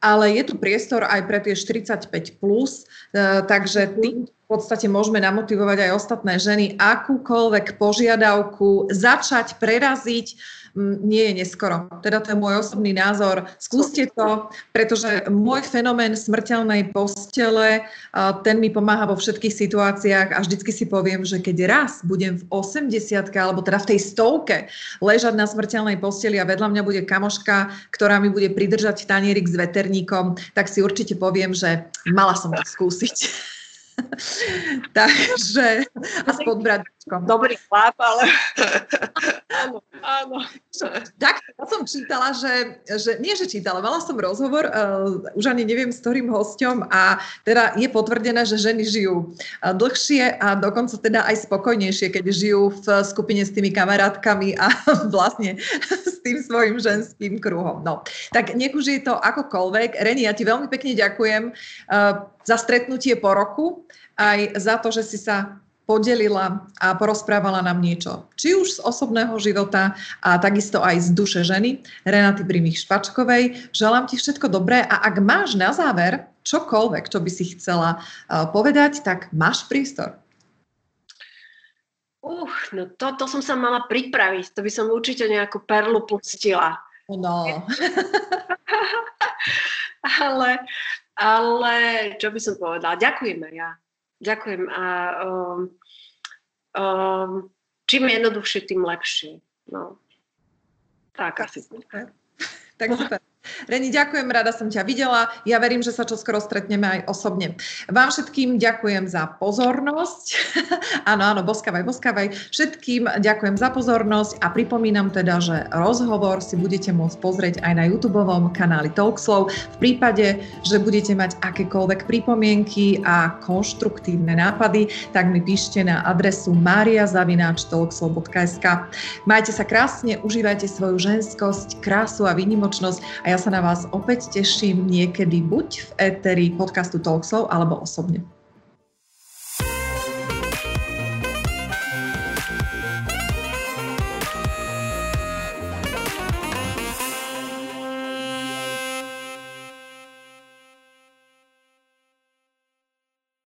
ale je tu priestor aj pre tie 45+, takže tým v podstate môžeme namotivovať aj ostatné ženy, akúkoľvek požiadavku začať preraziť, nie je neskoro. Teda to je môj osobný názor. Skúste to, pretože môj fenomén smrteľnej postele, ten mi pomáha vo všetkých situáciách a vždycky si poviem, že keď raz budem v 80-ke, alebo teda v tej 100-ke ležať na smrteľnej posteli a vedľa mňa bude kamoška, ktorá mi bude pridržať tanierik s veterníkom, tak si určite poviem, že mala som to skúsiť. Takže a s podbradničkom. Dobrý chlap, ale áno, áno. Tak, ja som čítala, že nie, že čítala, mala som rozhovor, už ani neviem s ktorým hosťom, a teda je potvrdené, že ženy žijú dlhšie a dokonca teda aj spokojnejšie, keď žijú v skupine s tými kamarátkami a vlastne s tým svojim ženským kruhom. No, tak nech už je to akokoľvek. Reni, ja ti veľmi pekne ďakujem za stretnutie po roku, aj za to, že si sa podelila a porozprávala nám niečo, či už z osobného života a takisto aj z duše ženy Renaty Brimich Špačkovej. Želám ti všetko dobré a ak máš na záver čokoľvek, čo by si chcela povedať, tak máš prístor. No to som sa mala pripraviť, to by som určite nejakú perlu pustila. No. Ale čo by som povedala? Ďakujem a čím jednoduchšie, tým lepšie. No. Tak asi. Tak super. Reni, ďakujem, rada som ťa videla. Ja verím, že sa čoskoro stretneme aj osobne. Vám všetkým ďakujem za pozornosť. Áno, boskávaj. Všetkým ďakujem za pozornosť a pripomínam teda, že rozhovor si budete môcť pozrieť aj na YouTubeovom kanáli TalkSlow. V prípade, že budete mať akékoľvek pripomienky a konštruktívne nápady, tak mi píšte na adresu maria@talkslow.sk. Majte sa krásne, užívajte svoju ženskosť, krásu a výnimočnosť a ja sa na vás opäť teším niekedy buď v éteri podcastu TalkSlow alebo osobne.